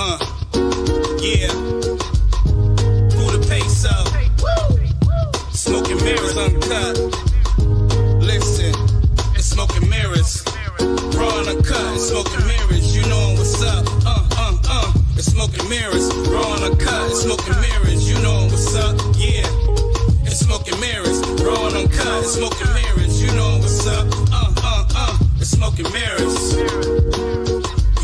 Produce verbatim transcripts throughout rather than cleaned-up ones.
Uh, yeah. Buddha Peso. Smoking mirrors uncut. Listen, it's smoking mirrors. Raw and uncut, it's smoking mirrors. You know what's up. Uh, uh, uh. It's smoking mirrors. Raw and uncut, it's smoking mirrors. You know what's up. Yeah. It's smoking mirrors. Raw and uncut, it's smoking mirrors. You know what's up. Uh, uh, uh. It's smoking mirrors.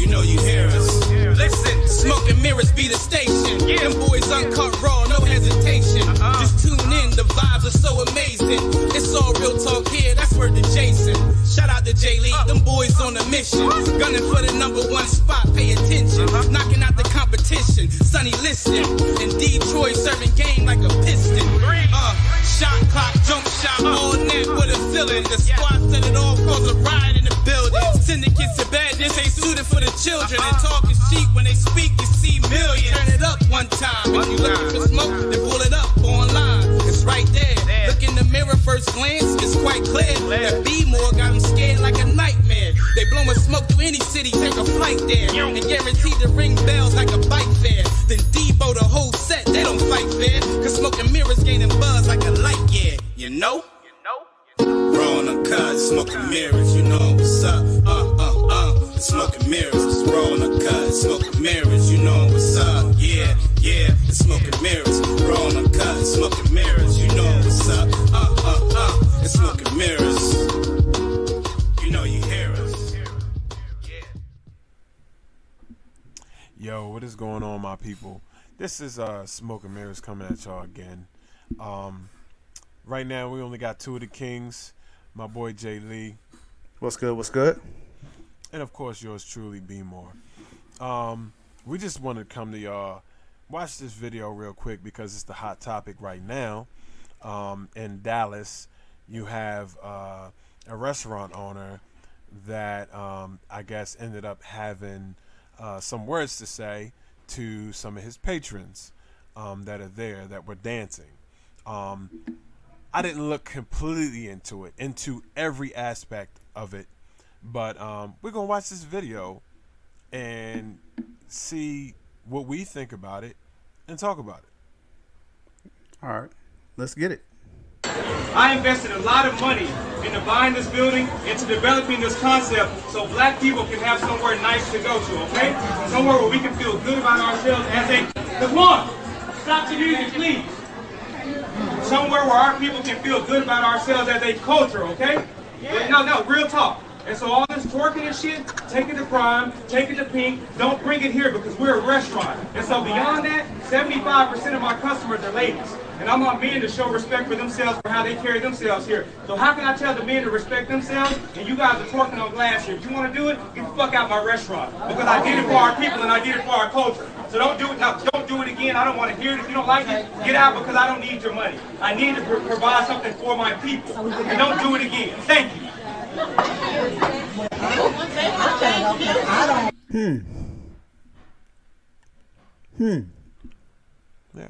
You know you hear us. Listen, Smoke and Mirrors be the station. Yeah. Them boys uncut raw, no hesitation. Uh-uh. Just tune in, the vibes are so amazing. It's all real talk here, that's word to Jason. Shout out to J League, them boys on a mission. Gunning for the number one spot, pay attention. Uh-huh. Knocking out the competition, Sonny listen. In Detroit, serving game like a piston. Uh, shot clock, jump shot, all net with a feeling. The squad set it off, cause a riot in the building. Syndicates are bad, this ain't suited for the children. They talk is cheap, when they speak you see millions. Turn it up one time. If you looking for smoke, then pull it up online. It's right there. Look in the mirror, first glance, it's quite clear. That B-more got them scared like a nightmare. They blowing smoke through any city, take a flight there. And guaranteed to ring bells like a bike fair. Then Debo, the whole set, they don't fight fair. Cause smoking mirrors gaining buzz like a light, yeah. You know? Raw and uncut, smoking mirrors, you know what's up. Uh, uh, uh, smoking mirrors, raw and uncut, smoking mirrors, you know what's up. Yeah, yeah, smoking mirrors, raw and uncut, smoking mirrors, you know what's up. Uh, uh, uh, smoking mirrors, you know you hear us. Yo, what is going on, my people? This is uh, Smoking Mirrors coming at y'all again. Um, right now we only got two of the kings. My boy Jay Lee. What's good? What's good? And of course, yours truly, B-more. Um, we just want to come to y'all. Watch this video real quick because it's the hot topic right now. Um, in Dallas, you have uh, a restaurant owner that um, I guess ended up having uh, some words to say to some of his patrons um, that are there that were dancing. Um, I didn't look completely into it, into every aspect of it, but um, we're going to watch this video and see what we think about it and talk about it. All right, let's get it. I invested a lot of money into buying this building, into developing this concept so black people can have somewhere nice to go to, okay? Somewhere where we can feel good about ourselves as a... Come on, stop the music, please. Somewhere where our people can feel good about ourselves as a culture, okay? Yeah. No, no, real talk. And so all this twerking and shit, take it to Prime, take it to Pink, don't bring it here because we're a restaurant. And so beyond that, seventy-five percent of my customers are ladies. And I want men to show respect for themselves for how they carry themselves here. So how can I tell the men to respect themselves and you guys are twerking on glass here? If you want to do it, get the fuck out my restaurant. Because I did it for our people and I did it for our culture. So don't do it now. Don't do it again. I don't want to hear it. If you don't like it, get out because I don't need your money. I need to pro- provide something for my people. And don't do it again. Thank you. Hmm. Hmm. Yeah.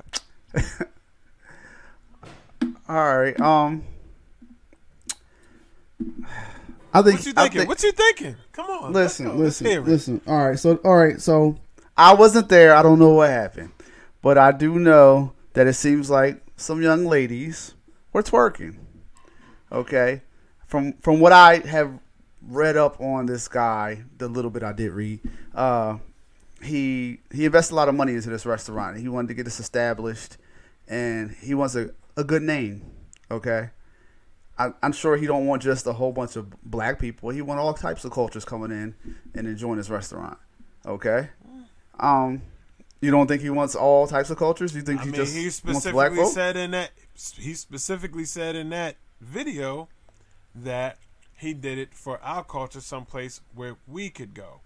All right. Um. I think. What you thinking? I think, what you thinking? Come on. Listen. Listen. Listen. All right. So. All right. So. I wasn't there. I don't know what happened. But I do know that it seems like some young ladies were twerking. Okay? From from what I have read up on this guy, the little bit I did read, uh, he he invested a lot of money into this restaurant. He wanted to get this established. And he wants a, a good name. Okay? I, I'm sure he don't want just a whole bunch of black people. He want all types of cultures coming in and enjoying his restaurant. Okay? Um, you don't think he wants all types of cultures? You think I he mean, just he specifically wants black folk? Said in that he specifically said in that video that he did it for our culture, someplace where we could go.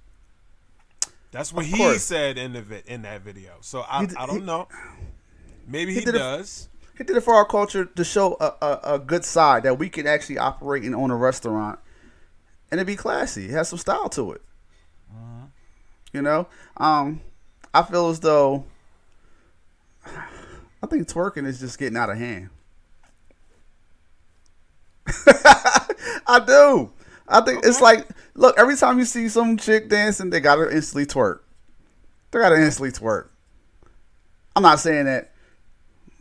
That's what he said in the vi- in that video. So I, did, I don't he, know. Maybe he, he does. It, he did it for our culture to show a, a, a good side that we could actually operate and own a restaurant, and it'd be classy. It has some style to it. You know, um, I feel as though I think twerking is just getting out of hand. I do. I think okay. It's like, look, every time you see some chick dancing, they got to instantly twerk. They're going to instantly twerk. I'm not saying that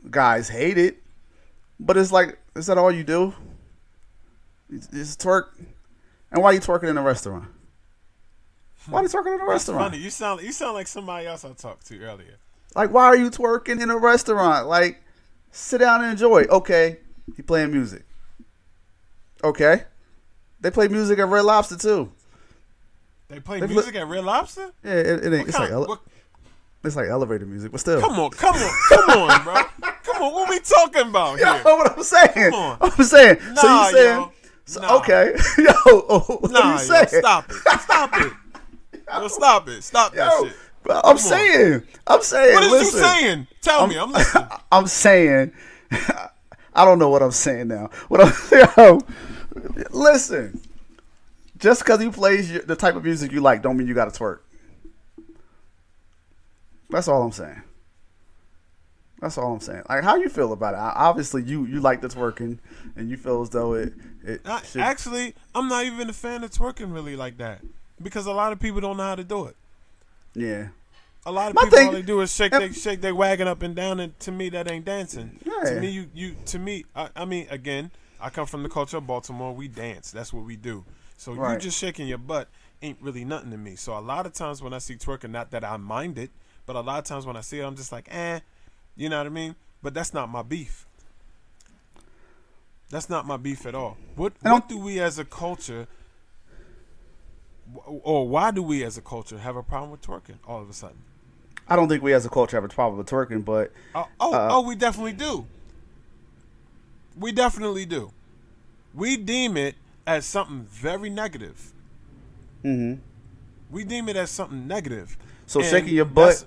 guys hate it, but it's like, is that all you do? You just twerk? And why are you twerking in a restaurant? Why are you twerking in a That's restaurant? Funny. You sound you sound like somebody else I talked to earlier. Like, why are you twerking in a restaurant? Like, sit down and enjoy. Okay, you playing music. Okay, they play music at Red Lobster too. They play they music li- at Red Lobster? Yeah, it, it ain't. It's like, ele- it's like elevator music, but still. Come on, come on, come on, bro. Come on, what we talking about here? You know what I'm saying? Come on. I'm saying. Nah, so you saying? Yo. So, nah. Okay. Yo, oh, what nah, are you saying? Yo, stop it. Stop it. Yo, stop it. Stop yo, that shit. Bro, I'm saying. I'm saying. What is listen, you saying? Tell I'm, me. I'm listening. I'm saying. I don't know what I'm saying now. What I'm, yo, listen. Just because he plays the type of music you like don't mean you got to twerk. That's all I'm saying. That's all I'm saying. Like, how you feel about it? Obviously, you, you like the twerking, and you feel as though it... it I, should... Actually, I'm not even a fan of twerking really like that, because a lot of people don't know how to do it. Yeah. A lot of My people, thing, all they do is shake they shake they wagon up and down, and to me, that ain't dancing. Yeah. To me, you, you to me, I, I mean, again, I come from the culture of Baltimore. We dance. That's what we do. So right. you just shaking your butt ain't really nothing to me. So a lot of times when I see twerking, not that I mind it, but a lot of times when I see it, I'm just like, eh. You know what I mean? But that's not my beef. That's not my beef at all. What what do we as a culture, or why do we as a culture have a problem with twerking all of a sudden? I don't think we as a culture have a problem with twerking, but... Oh, oh, uh, oh we definitely do. We definitely do. We deem it as something very negative. Mm-hmm. We deem it as something negative. So and shaking your butt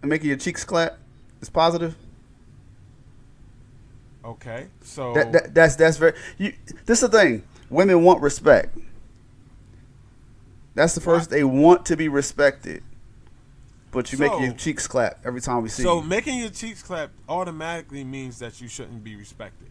and making your cheeks clap? It's positive. Okay, so that, that, that's that's very. You, this is the thing. Women want respect. That's the first. They want to be respected. But you so, make your cheeks clap every time we see. So you. Making your cheeks clap automatically means that you shouldn't be respected.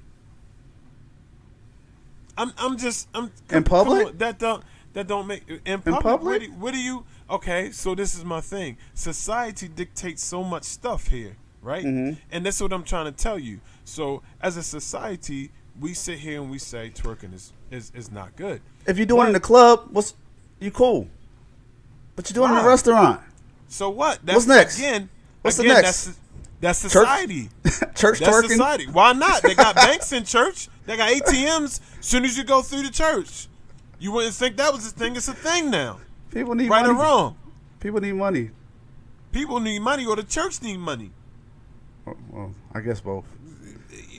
I'm I'm just I'm in public. On, that don't that don't make in public. In public? What, do, what do you? Okay, so this is my thing. Society dictates so much stuff here. Right? Mm-hmm. And that's what I'm trying to tell you. So as a society, we sit here and we say twerking is, is, is not good. If you're doing but, it in the club, what's you cool. But you're doing why? It in a restaurant. So what? That's, what's next? Again, what's again, the next? That's, that's society. Church, church that's twerking? Society. Why not? They got banks in church. They got A T Ms as soon as you go through the church. You wouldn't think that was a thing. It's a thing now. People need right money. Right or wrong. People need money. People need money or the church need money. Well, I guess both.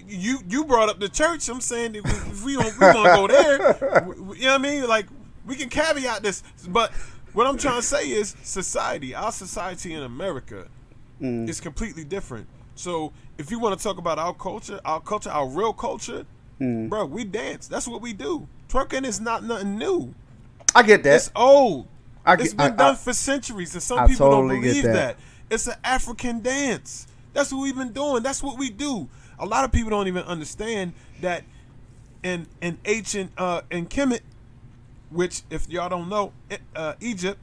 You you brought up the church. I'm saying that if we don't, we're going to go there. We, you know what I mean? Like, we can caveat this. But what I'm trying to say is society, our society in America mm. is completely different. So if you want to talk about our culture, our culture, our real culture, mm. bro, we dance. That's what we do. Twerking is not nothing new. I get that. It's old. I get, it's been I, done I, for centuries, and some I people totally don't believe that. that. It's an African dance. That's what we've been doing. That's what we do. A lot of people don't even understand that in in ancient uh, in Kemet, which if y'all don't know, uh, Egypt,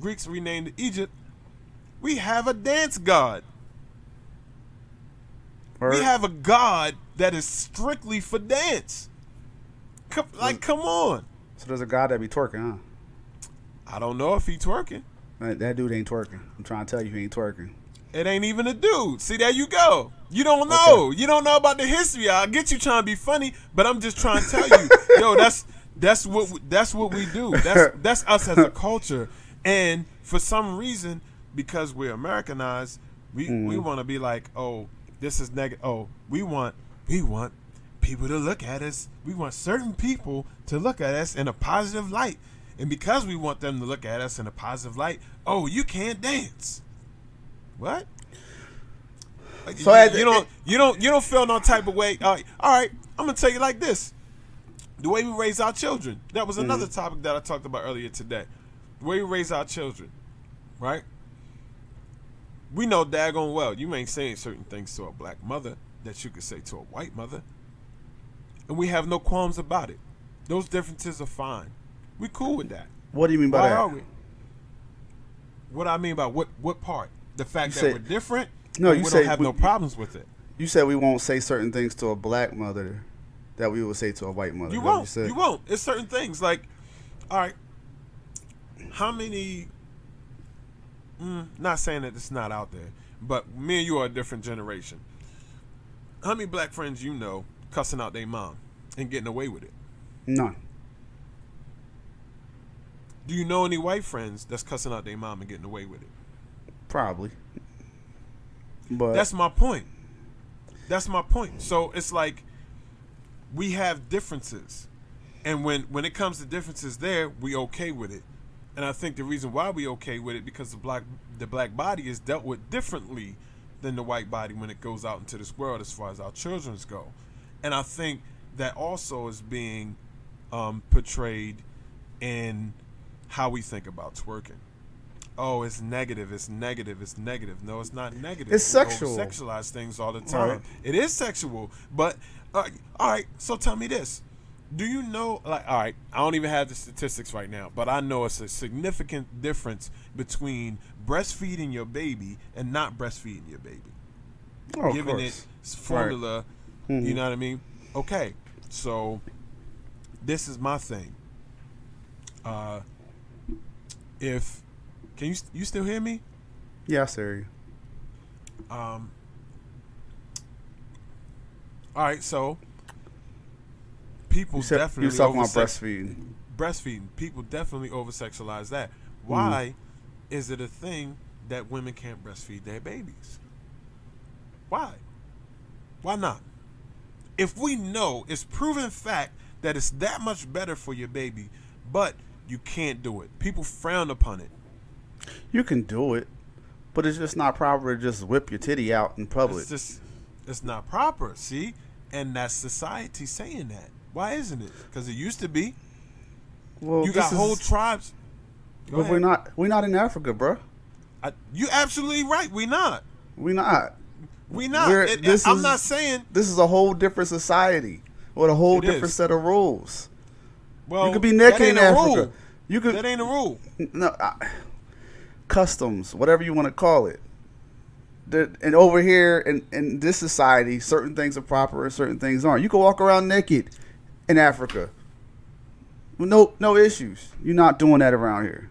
Greeks renamed Egypt. We have a dance god. Word. We have a god that is strictly for dance. Come, like, come on. So there's a god that be twerking, huh? I don't know if he twerking. That dude ain't twerking. I'm trying to tell you, he ain't twerking. It ain't even a dude. See, there you go. You don't know. Okay. You don't know about the history. I get you trying to be funny, but I'm just trying to tell you, yo, that's that's what that's what we do. That's that's us as a culture. And for some reason, because we're Americanized, we, mm. we want to be like, oh, this is negative. Oh, we want we want people to look at us. We want certain people to look at us in a positive light. And because we want them to look at us in a positive light, oh, you can't dance. What? So you, the, you don't, you don't, you don't feel no type of way. Uh, all right, I'm gonna tell you like this: the way we raise our children. That was another mm-hmm. topic that I talked about earlier today. The way we raise our children, right? We know daggone well you ain't saying certain things to a black mother that you could say to a white mother, and we have no qualms about it. Those differences are fine. We cool with that. What do you mean by Why that? Are we? What I mean by what what part? The fact you that said, we're different. No, you we say, don't have we, no problems with it. You said we won't say certain things to a black mother that we would say to a white mother. You won't. You, you won't. It's certain things like, all right, how many? Mm, not saying that it's not out there, but me and you are a different generation. How many black friends you know cussing out their mom and getting away with it? None. Do you know any white friends that's cussing out their mom and getting away with it? Probably. But that's my point. That's my point. So it's like we have differences. And when, when it comes to differences there, we okay with it. And I think the reason why we okay with it because the black the black body is dealt with differently than the white body when it goes out into this world as far as our children's go. And I think that also is being um, portrayed in how we think about twerking. Oh, it's negative, it's negative, it's negative. No, it's not negative. It's sexual. We sexualize things all the time. Right. It is sexual. But, uh, all right, so tell me this. Do you know, like, all right, I don't even have the statistics right now, but I know it's a significant difference between breastfeeding your baby and not breastfeeding your baby. Oh, giving it formula, right. You know what I mean? Okay, so this is my thing. Uh, if, can you, you still hear me? Yeah, I hear you. Um, all right, so. People you said, definitely you talking about breastfeeding. Breastfeeding. People definitely over-sexualize that. Why mm. is it a thing that women can't breastfeed their babies? Why? Why not? If we know it's proven fact that it's that much better for your baby, but you can't do it. People frown upon it. You can do it, but it's just not proper to just whip your titty out in public. It's just, it's not proper, see? And that's society saying that. Why isn't it? Because it used to be. Well, you got whole is, tribes. Go but ahead. we're not. We're not in Africa, bro. I, you absolutely right. We're not. We're not. We're not. We're, it, this I'm is, not saying this is a whole different society with a whole different is. set of rules. Well, you could be naked in Africa. Rule. You could. That ain't a rule. No, I, customs, whatever you want to call it. The, and over here in in this society, certain things are proper and certain things aren't. You can walk around naked. In Africa, no, no issues. You're not doing that around here.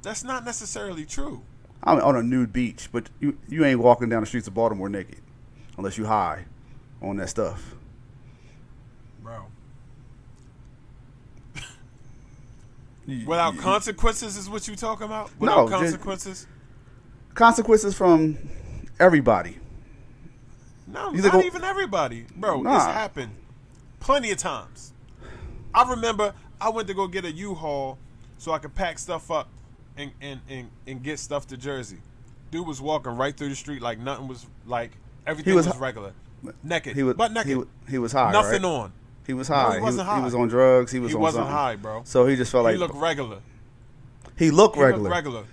That's not necessarily true. I'm on a nude beach, but you you ain't walking down the streets of Baltimore naked, unless you high on that stuff, bro. Without consequences is what you talking about? Without no consequences. Consequences from everybody. No, Either not even everybody, bro. Nah. This happened. Plenty of times. I remember I went to go get a U-Haul so I could pack stuff up and, and, and, and get stuff to Jersey. Dude was walking right through the street like nothing was, like, everything was, was regular. Naked. He was, but naked. He, he was high, Nothing right? on. He was high. No, he wasn't he, high. He was on drugs. He was he on wasn't something. high, bro. So he just felt he like... He looked regular. He looked he regular. Looked regular.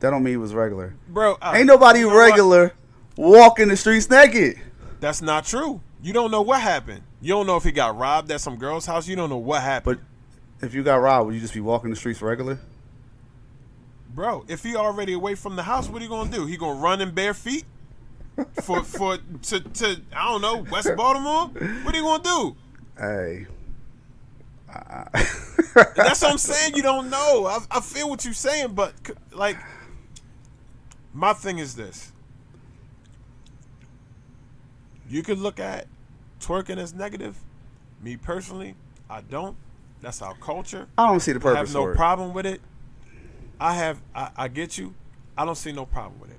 That don't mean he was regular. Bro, I, ain't nobody you know regular what? walking the streets naked. That's not true. You don't know what happened. You don't know if he got robbed at some girl's house. You don't know what happened. But if you got robbed, would you just be walking the streets regular? Bro, if he already away from the house, what are you going to do? He going to run in bare feet for, for to, to, I don't know, West Baltimore? What are you going to do? Hey. Uh, that's what I'm saying. You don't know. I, I feel what you're saying, but, like, my thing is this. You could look at twerking as negative. Me personally, I don't. That's our culture. I don't see the purpose. I have no for it. problem with it. I have. I, I get you. I don't see no problem with it.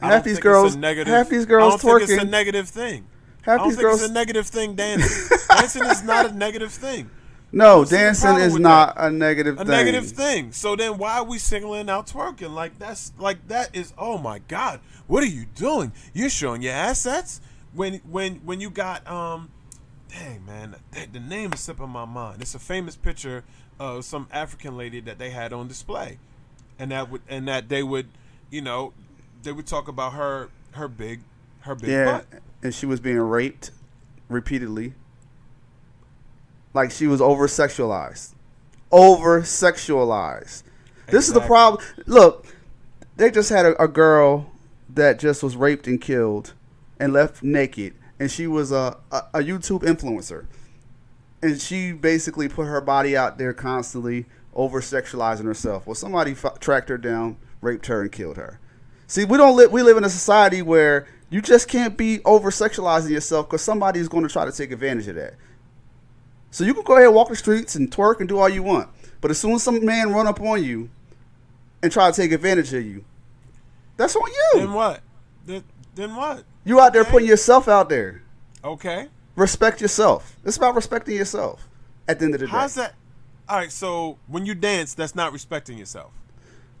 I half, don't these think girls, it's a negative, half these girls. Half these girls twerking. Think it's a negative thing. Half I don't these think girls. It's a negative thing. Dancing. dancing is not a negative thing. No, dancing is not that. a negative. A thing. negative thing. So then, why are we singling out twerking? Like that's like that is. Oh my God! What are you doing? You're showing your assets. When when when you got um, dang man, the, the name is slipping my mind. It's a famous picture of some African lady that they had on display, and that would and that they would, you know, they would talk about her her big her big yeah, butt. And she was being raped repeatedly. Like she was over sexualized, over sexualized. Exactly. This is the problem. Look, They just had a, a girl that just was raped and killed and left naked, and she was a, a, a YouTube influencer, and she basically put her body out there constantly, over sexualizing herself. Well, somebody f tracked her down, raped her, and killed her. See, we don't live. We live in a society where you just can't be over sexualizing yourself, because somebody is going to try to take advantage of that. So you can go ahead and walk the streets and twerk and do all you want, but as soon as some man run up on you and try to take advantage of you, that's on you. Then what? Then, then what? You out okay. there putting yourself out there. Okay. Respect yourself. It's about respecting yourself at the end of the day. How's that? All right. So when you dance, that's not respecting yourself.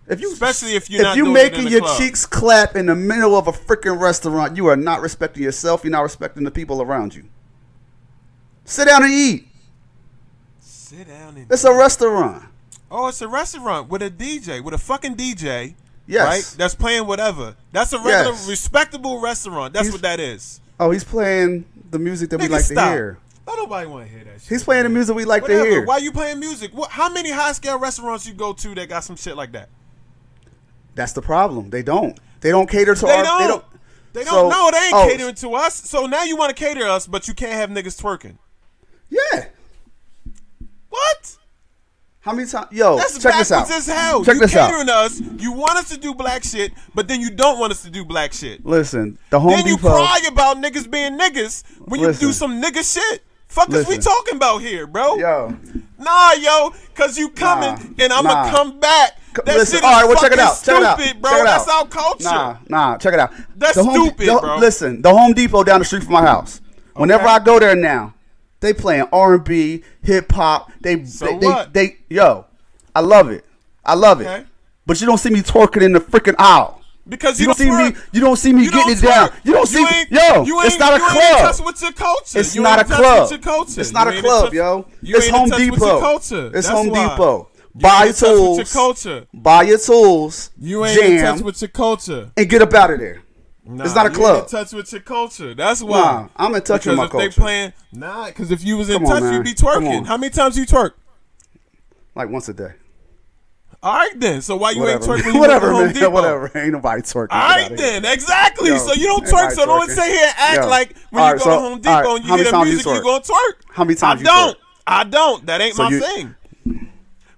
If you, especially if you're if not you doing making it in the your club. Cheeks clap in the middle of a freaking restaurant, you are not respecting yourself. You're not respecting the people around you. Sit down and eat. Sit down and. It's eat. a restaurant. Oh, it's a restaurant with a D J, with a fucking D J. Yes. Right? That's playing whatever. That's a regular, yes. respectable restaurant. That's he's, what that is. Oh, he's playing the music that Nigga, we like stop. to hear. Don't nobody want to hear that shit. He's playing the music we like whatever. to hear. Why you playing music? What, how many high-scale restaurants you go to that got some shit like that? That's the problem. They don't. They don't cater to they our... Don't. They don't. They don't. So, no, they ain't oh. catering to us. So now you want to cater to us, but you can't have niggas twerking. Yeah. What? How many times? Yo, that's check this out. As hell. Check you this out. You catering us. You want us to do black shit, but then you don't want us to do black shit. Listen, the Home Depot. Then you Depot, cry about niggas being niggas when listen, you do some nigga shit. Fuck listen, is we talking about here, bro? Yo. Nah, yo, because you coming nah, and I'm nah. going to come back. That listen, shit is all right, well, check it out. Stupid, check it out. bro. Check it out. That's our culture. Nah, nah, check it out. That's the stupid, Home, the, bro. Listen, the Home Depot down the street from my house. Okay. Whenever I go there now, they playing R and B, hip hop. They, so they, what? they, they, yo, I love it. I love okay. it. But you don't see me twerking in the freaking aisle because you, you don't see twerk. me. You don't see me you getting it twerk. down. You don't you see, yo. You it's not a club. With your culture. It's you not a club. It's not a club, yo. It's Home Depot. It's Home Depot. Buy your tools. Buy your tools. You ain't in touch with your culture. And get up out of there. Nah, it's not a club. In touch with your culture. That's why. Nah, I'm in touch because with my if culture. They playing, nah, because if you was in Come touch, on, you'd be twerking. How many times you twerk? Like once a day. All right then. So why you Whatever. ain't twerking? You Whatever, Home man. Depot? Whatever. Ain't nobody twerking. All right then. Exactly. Yo, so you don't twerk. So don't sit here and act Yo. like when right, you go so, to Home Depot right, and you hear the music, you, you gonna twerk. How many times? I you don't. Twerk? I don't. That ain't so my you, thing.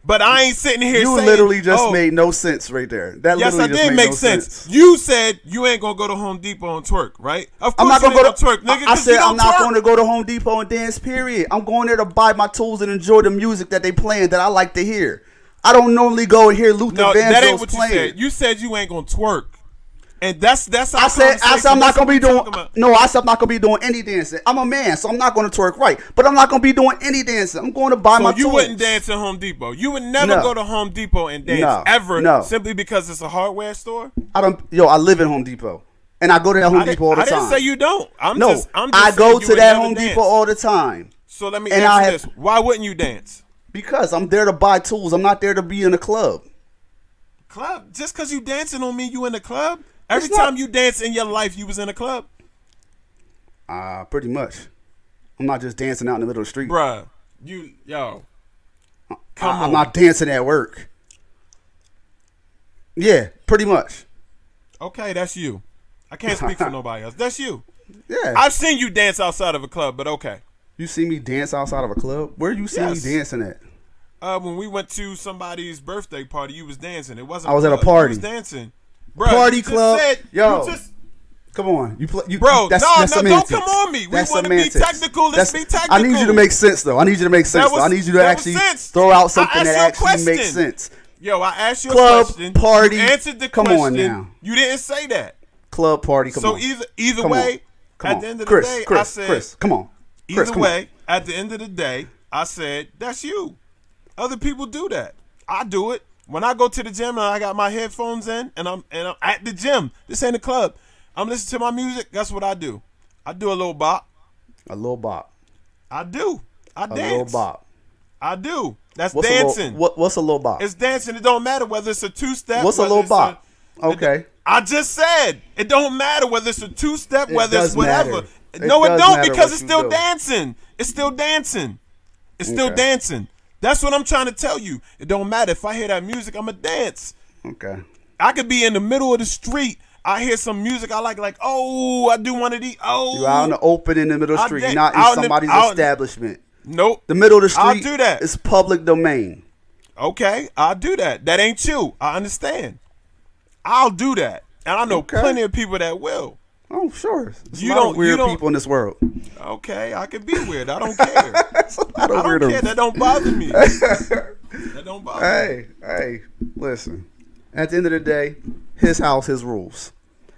But I ain't sitting here you saying. You literally just oh, made no sense right there. That yes, I did make no sense. sense. You said you ain't going to go to Home Depot and twerk, right? Of course I'm not going to go to twerk, nigga. I said I'm not going to go to Home Depot and dance, period. I'm going there to buy my tools and enjoy the music that they playing that I like to hear. I don't normally go and hear Luther no, Vandross playing. No, that ain't what playing. you said. You said you ain't going to twerk. And that's that's I said, I said I'm not gonna be doing no I said I'm not gonna be doing any dancing. I'm a man, so I'm not gonna twerk right. But I'm not gonna be doing any dancing. I'm going to buy so my. You tools. wouldn't dance at Home Depot. You would never no. go to Home Depot and dance no. ever, no. simply because it's a hardware store. I don't. Yo, I live in Home Depot, and I go to that Home I Depot all the I time. I didn't say you don't. I'm no, just, I'm just I go to that Home dance. Depot all the time. So let me and ask you this: why wouldn't you dance? Because I'm there to buy tools. I'm not there to be in a club. Club? Just because you dancing on me, you in a club? Every it's time not, you dance in your life, you was in a club? Uh, pretty much. I'm not just dancing out in the middle of the street. Bruh, you, yo. Come I, on. I'm not dancing at work. Yeah, pretty much. Okay, that's you. I can't speak for nobody else. That's you. Yeah. I've seen you dance outside of a club, but okay. You see me dance outside of a club? Where you see yes. me dancing at? Uh, when we went to somebody's birthday party, you was dancing. It wasn't I was a at a party. You was dancing. Bro, party club, said, yo. Just, come on, you play, you, bro. That's, no, that's no, semantics. Don't come on me. We that's want semantics. to be technical. Let's that's, be technical. I need you to make sense, though. I need you to make sense. Was, I need you to actually throw out something that actually question. makes sense. Yo, I asked you club, a question. Club party. You answered the come question. Come on now. You didn't say that. Club party. Come so on. So either either come way, come at on. the end of Chris, the day, Chris, I said, Chris, come on. Chris, either come way, on. at the end of the day, I said that's you. Other people do that. I do it. When I go to the gym and I got my headphones in and I'm and I'm at the gym, this ain't a club. I'm listening to my music. That's what I do. I do a little bop. A little bop. I do. I a dance. A little bop. I do. That's what's dancing. A little, what, what's a little bop? It's dancing. It don't matter whether it's a two-step. What's a little bop? A, okay. It, I just said it don't matter whether it's a two-step, whether it it's whatever. Matter. No, it, it don't because it's still do. dancing. It's still dancing. It's still okay. dancing. That's what I'm trying to tell you. It don't matter if I hear that music, I'ma dance. Okay. I could be in the middle of the street. I hear some music I like, like, oh, I do one of these. Oh, you're out in the open in the middle of the street, did, not in somebody's the, establishment. Nope. The middle of the street, I'll do that. It's public domain. Okay, I'll do that. That ain't you. I understand. I'll do that. And I know okay. plenty of people that will. Oh, sure. There's you a lot don't, of weird you don't, people in this world. Okay, I could be weird. I don't care. That's a lot of I don't weirdos. care. That don't bother me. That don't bother hey, me. Hey, hey, listen. At the end of the day, his house, his rules.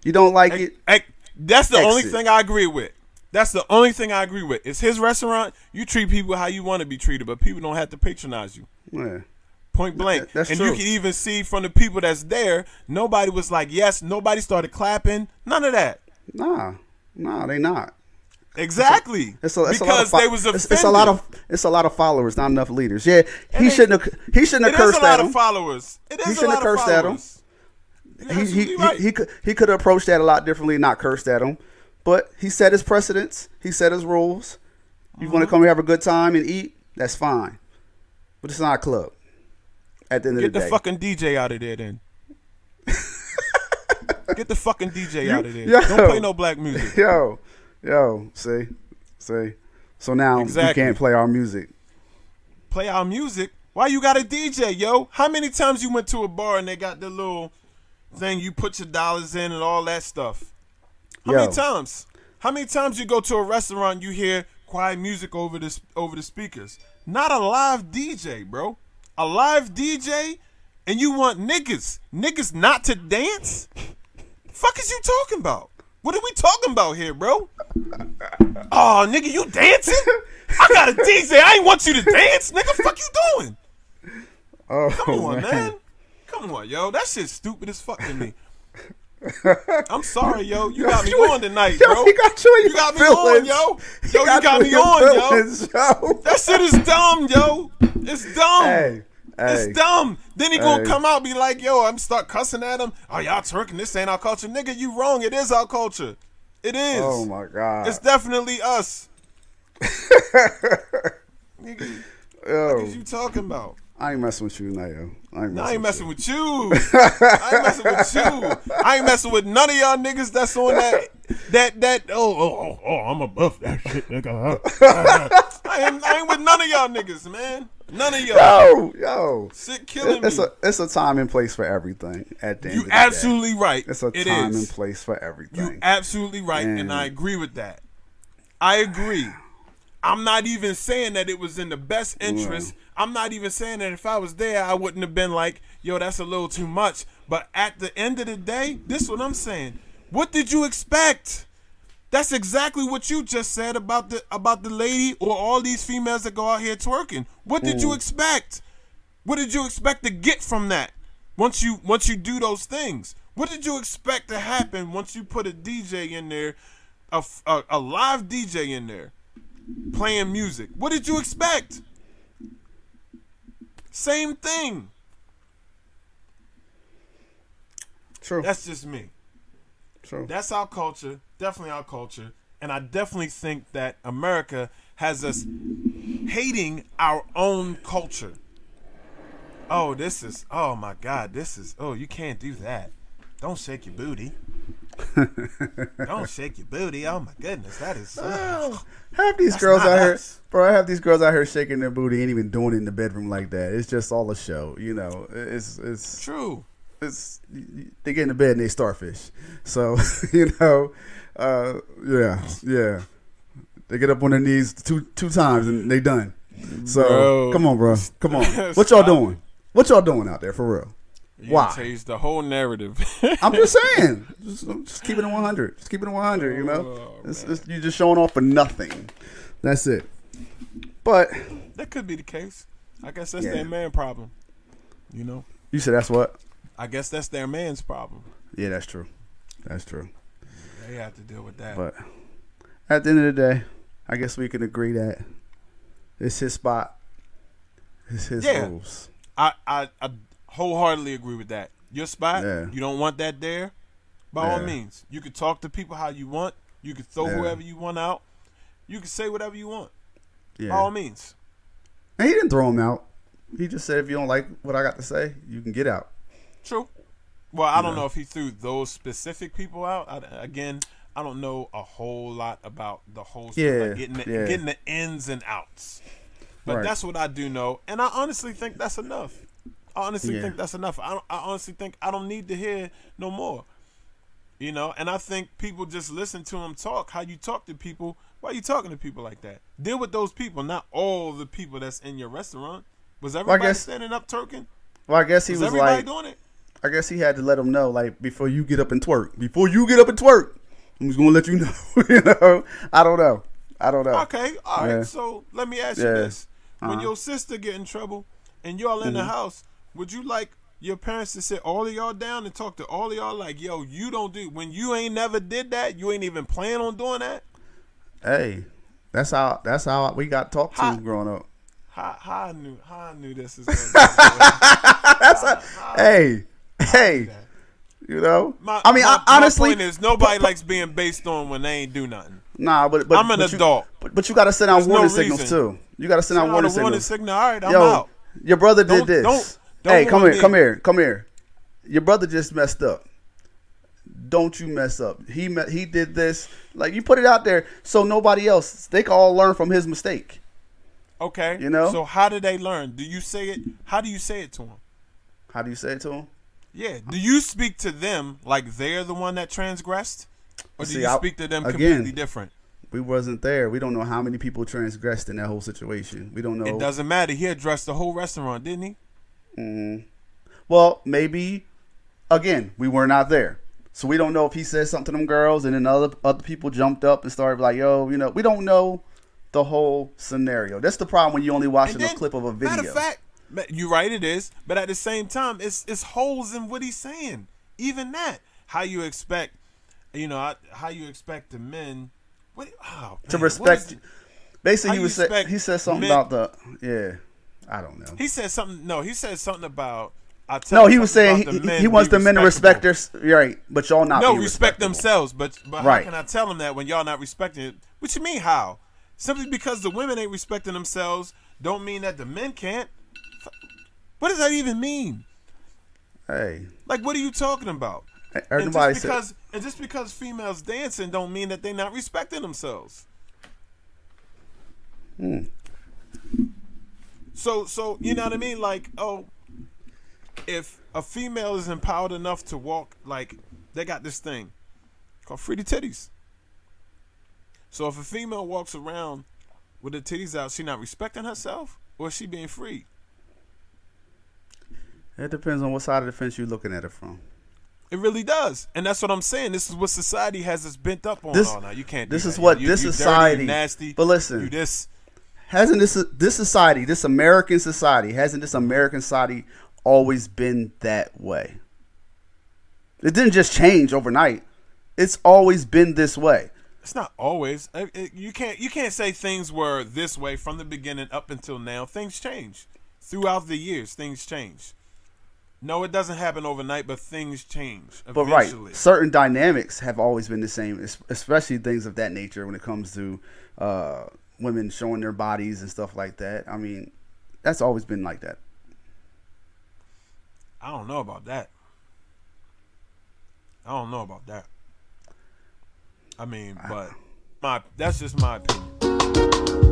You don't like hey, it? Hey, that's the exit. only thing I agree with. That's the only thing I agree with. It's his restaurant. You treat people how you want to be treated, but people don't have to patronize you. Yeah. Point blank. That's and true. You can even see from the people that's there, nobody was like, yes, nobody started clapping. None of that. Nah. Nah, they not. Exactly. It's a, it's a, it's because a lot of they was offended. It's, it's a lot of it's a lot of followers, not enough leaders. Yeah. He and shouldn't have he shouldn't have cursed at him. It is a lot of followers. It is he shouldn't a lot have cursed at him. He he, right. he he could he could have approached that a lot differently, not cursed at him. But he set his precedents, he set his rules. You mm-hmm. want to come here, have a good time and eat, that's fine. But it's not a club. At the end Get of the, the day. Fucking D J out of there then. Get the fucking D J you, out of there. Yo, don't play no black music. Yo, yo, see, see. So now exactly. you can't play our music. Play our music? Why you got a D J, yo? How many times you went to a bar and they got the little thing you put your dollars in and all that stuff? How yo. many times? How many times you go to a restaurant and you hear quiet music over the, over the speakers? Not a live D J, bro. A live D J and you want niggas. Niggas not to dance? Fuck is you talking about? What are we talking about here, bro? Oh, nigga, you dancing? I got a D J. I ain't want you to dance, nigga. Fuck you doing? Oh, come on, man. man. Come on, yo. That shit's stupid as fuck to me. I'm sorry, yo. You yo, got me you, on tonight, yo, bro. You got, you, you got me on, yo. Yo, you got, you got me on, villains, yo. yo. That shit is dumb, yo. It's dumb. Hey. Hey. It's dumb. Then he gonna hey. come out be like, yo, I'm start cussing at him. Oh, y'all twerking. This ain't our culture. Nigga, you wrong. It is our culture. It is. Oh, my God. It's definitely us. Nigga, yo, what is you talking about? I ain't messing with you now, yo. I ain't, no, I ain't messing with you. With you. I ain't messing with you. I ain't messing with none of y'all niggas that's on that, that, that, oh, oh, oh, oh I'm above that shit, nigga. I, ain't, I ain't with none of y'all niggas, man. None of y'all. Yo, yo. Shit killing me. It's a, it's a time and place for everything at the end of the day. You absolutely right. It's a time and place for everything. You absolutely right, and, and I agree with that. I agree. I'm not even saying that it was in the best interest. Yeah. I'm not even saying that if I was there, I wouldn't have been like, yo, that's a little too much. But at the end of the day, this is what I'm saying. What did you expect? That's exactly what you just said about the about the lady or all these females that go out here twerking. What did mm. you expect? What did you expect to get from that once you once you do those things? What did you expect to happen once you put a D J in there, a, a, a live D J in there, playing music? What did you expect? Same thing. True. That's just me. True. That's our culture. Definitely our culture. And I definitely think that America has us hating our own culture. Oh, this is, oh my God, this is, oh, you can't do that. Don't shake your booty. Don't shake your booty. Oh my goodness, that is. Oh, have these girls out here, bro? I have these girls out here shaking their booty and even doing it in the bedroom like that. It's just all a show, you know. It's it's true. It's they get in the bed and they starfish. So you know, uh, yeah, yeah. They get up on their knees two two times and they done. So bro. come on, bro. Come on. What y'all doing? What y'all doing out there for real? You Why? Changed the whole narrative. I'm just saying. Just, just keep it in one hundred. Just keep it in one hundred, you know? Oh, it's, it's, you're just showing off for nothing. That's it. But. That could be the case. I guess that's yeah. their man problem. You know? You said that's what? I guess that's their man's problem. Yeah, that's true. That's true. They have to deal with that. But at the end of the day, I guess we can agree that it's his spot. It's his yeah. rules. I, I, I wholeheartedly agree with that. Your spot, yeah. you don't want that there. By yeah. all means, you can talk to people how you want. You can throw yeah. whoever you want out. You can say whatever you want. Yeah. By all means. And he didn't throw him out. He just said, if you don't like what I got to say, you can get out. True. Well, I don't know, know if he threw those specific people out. I, again, I don't know a whole lot about the whole story, yeah, like getting the, yeah. getting the ins and outs. But right. that's what I do know, and I honestly think that's enough. I honestly yeah. think that's enough. I, I honestly think I don't need to hear no more. You know, and I think people just listen to him talk. How you talk to people? Why are you talking to people like that? Deal with those people, not all the people that's in your restaurant. Was everybody well, guess, standing up twerking? Well, I guess he was, was everybody like, doing it? I guess he had to let them know, like, before you get up and twerk, before you get up and twerk, I'm just gonna let you know. You know, I don't know, I don't know. Okay, all yeah. right. So let me ask yeah. you this: when uh-huh. your sister get in trouble and y'all in mm-hmm. the house, would you like your parents to sit all of y'all down and talk to all of y'all like, yo, you don't do, when you ain't never did that, you ain't even plan on doing that? Hey, that's how that's how we got talked to how, growing up. How, how I knew how I knew this is going to be. That's how, a, how, hey, how hey, you know. My, I mean, my, I, honestly, my point is nobody but, likes being based on when they ain't do nothing. Nah, but, but I'm an but adult. You, but, but you got to send out There's warning no signals reason. too. You got to send out warning signals. Warning signal. All right, I'm yo, out. Your brother did don't, this. Don't, Don't hey, come here, me. come here, come here. Your brother just messed up. Don't you mess up. He me he did this. Like, you put it out there so nobody else, they can all learn from his mistake. Okay. You know? So how do they learn? Do you say it? How do you say it to them? How do you say it to them? Yeah. Do you speak to them like they're the one that transgressed? Or do See, you speak to them I, again, completely different? We wasn't there. We don't know how many people transgressed in that whole situation. We don't know. It doesn't matter. He addressed the whole restaurant, didn't he? Mm. Well, maybe again we were not there, so we don't know if he said something to them girls and then other other people jumped up and started like, yo, you know, we don't know the whole scenario. That's the problem when you only watching then, a clip of a video. Matter of fact, you're right, it is, but at the same time, it's it's holes in what he's saying. Even that, how you expect, you know, how you expect the men what, oh, man, to respect. What the, basically, he was say, he said something men, about the yeah. I don't know. He said something. No, he said something about. I tell no, he was saying he, he, he wants the men to respect their right, but y'all not. No, respect themselves, but but right. how can I tell them that when y'all not respecting it? What you mean? How? Simply because the women ain't respecting themselves don't mean that the men can't. What does that even mean? Hey, like, what are you talking about? And just because said, and just because females dancing don't mean that they're not respecting themselves. Hmm. So, so you know what I mean? Like, oh, if a female is empowered enough to walk, like, they got this thing called Fruity Titties. So if a female walks around with her titties out, she not respecting herself, or is she being free? It depends on what side of the fence you're looking at it from. It really does, and that's what I'm saying. This is what society has us bent up on. This, oh, no, you can't. Do this that. is what you, this you society. Dirty, nasty. But listen, you this. Hasn't this this society, this American society, hasn't this American society always been that way? It didn't just change overnight. It's always been this way. It's not always. It, it, you can't you can't say things were this way from the beginning up until now. Things change throughout the years. Things change. No, it doesn't happen overnight, but things change eventually. But right, certain dynamics have always been the same, especially things of that nature when it comes to. Uh, Women showing their bodies and stuff like that. I mean, that's always been like that. I don't know about that. I don't know about that. I mean, but my that's just my opinion.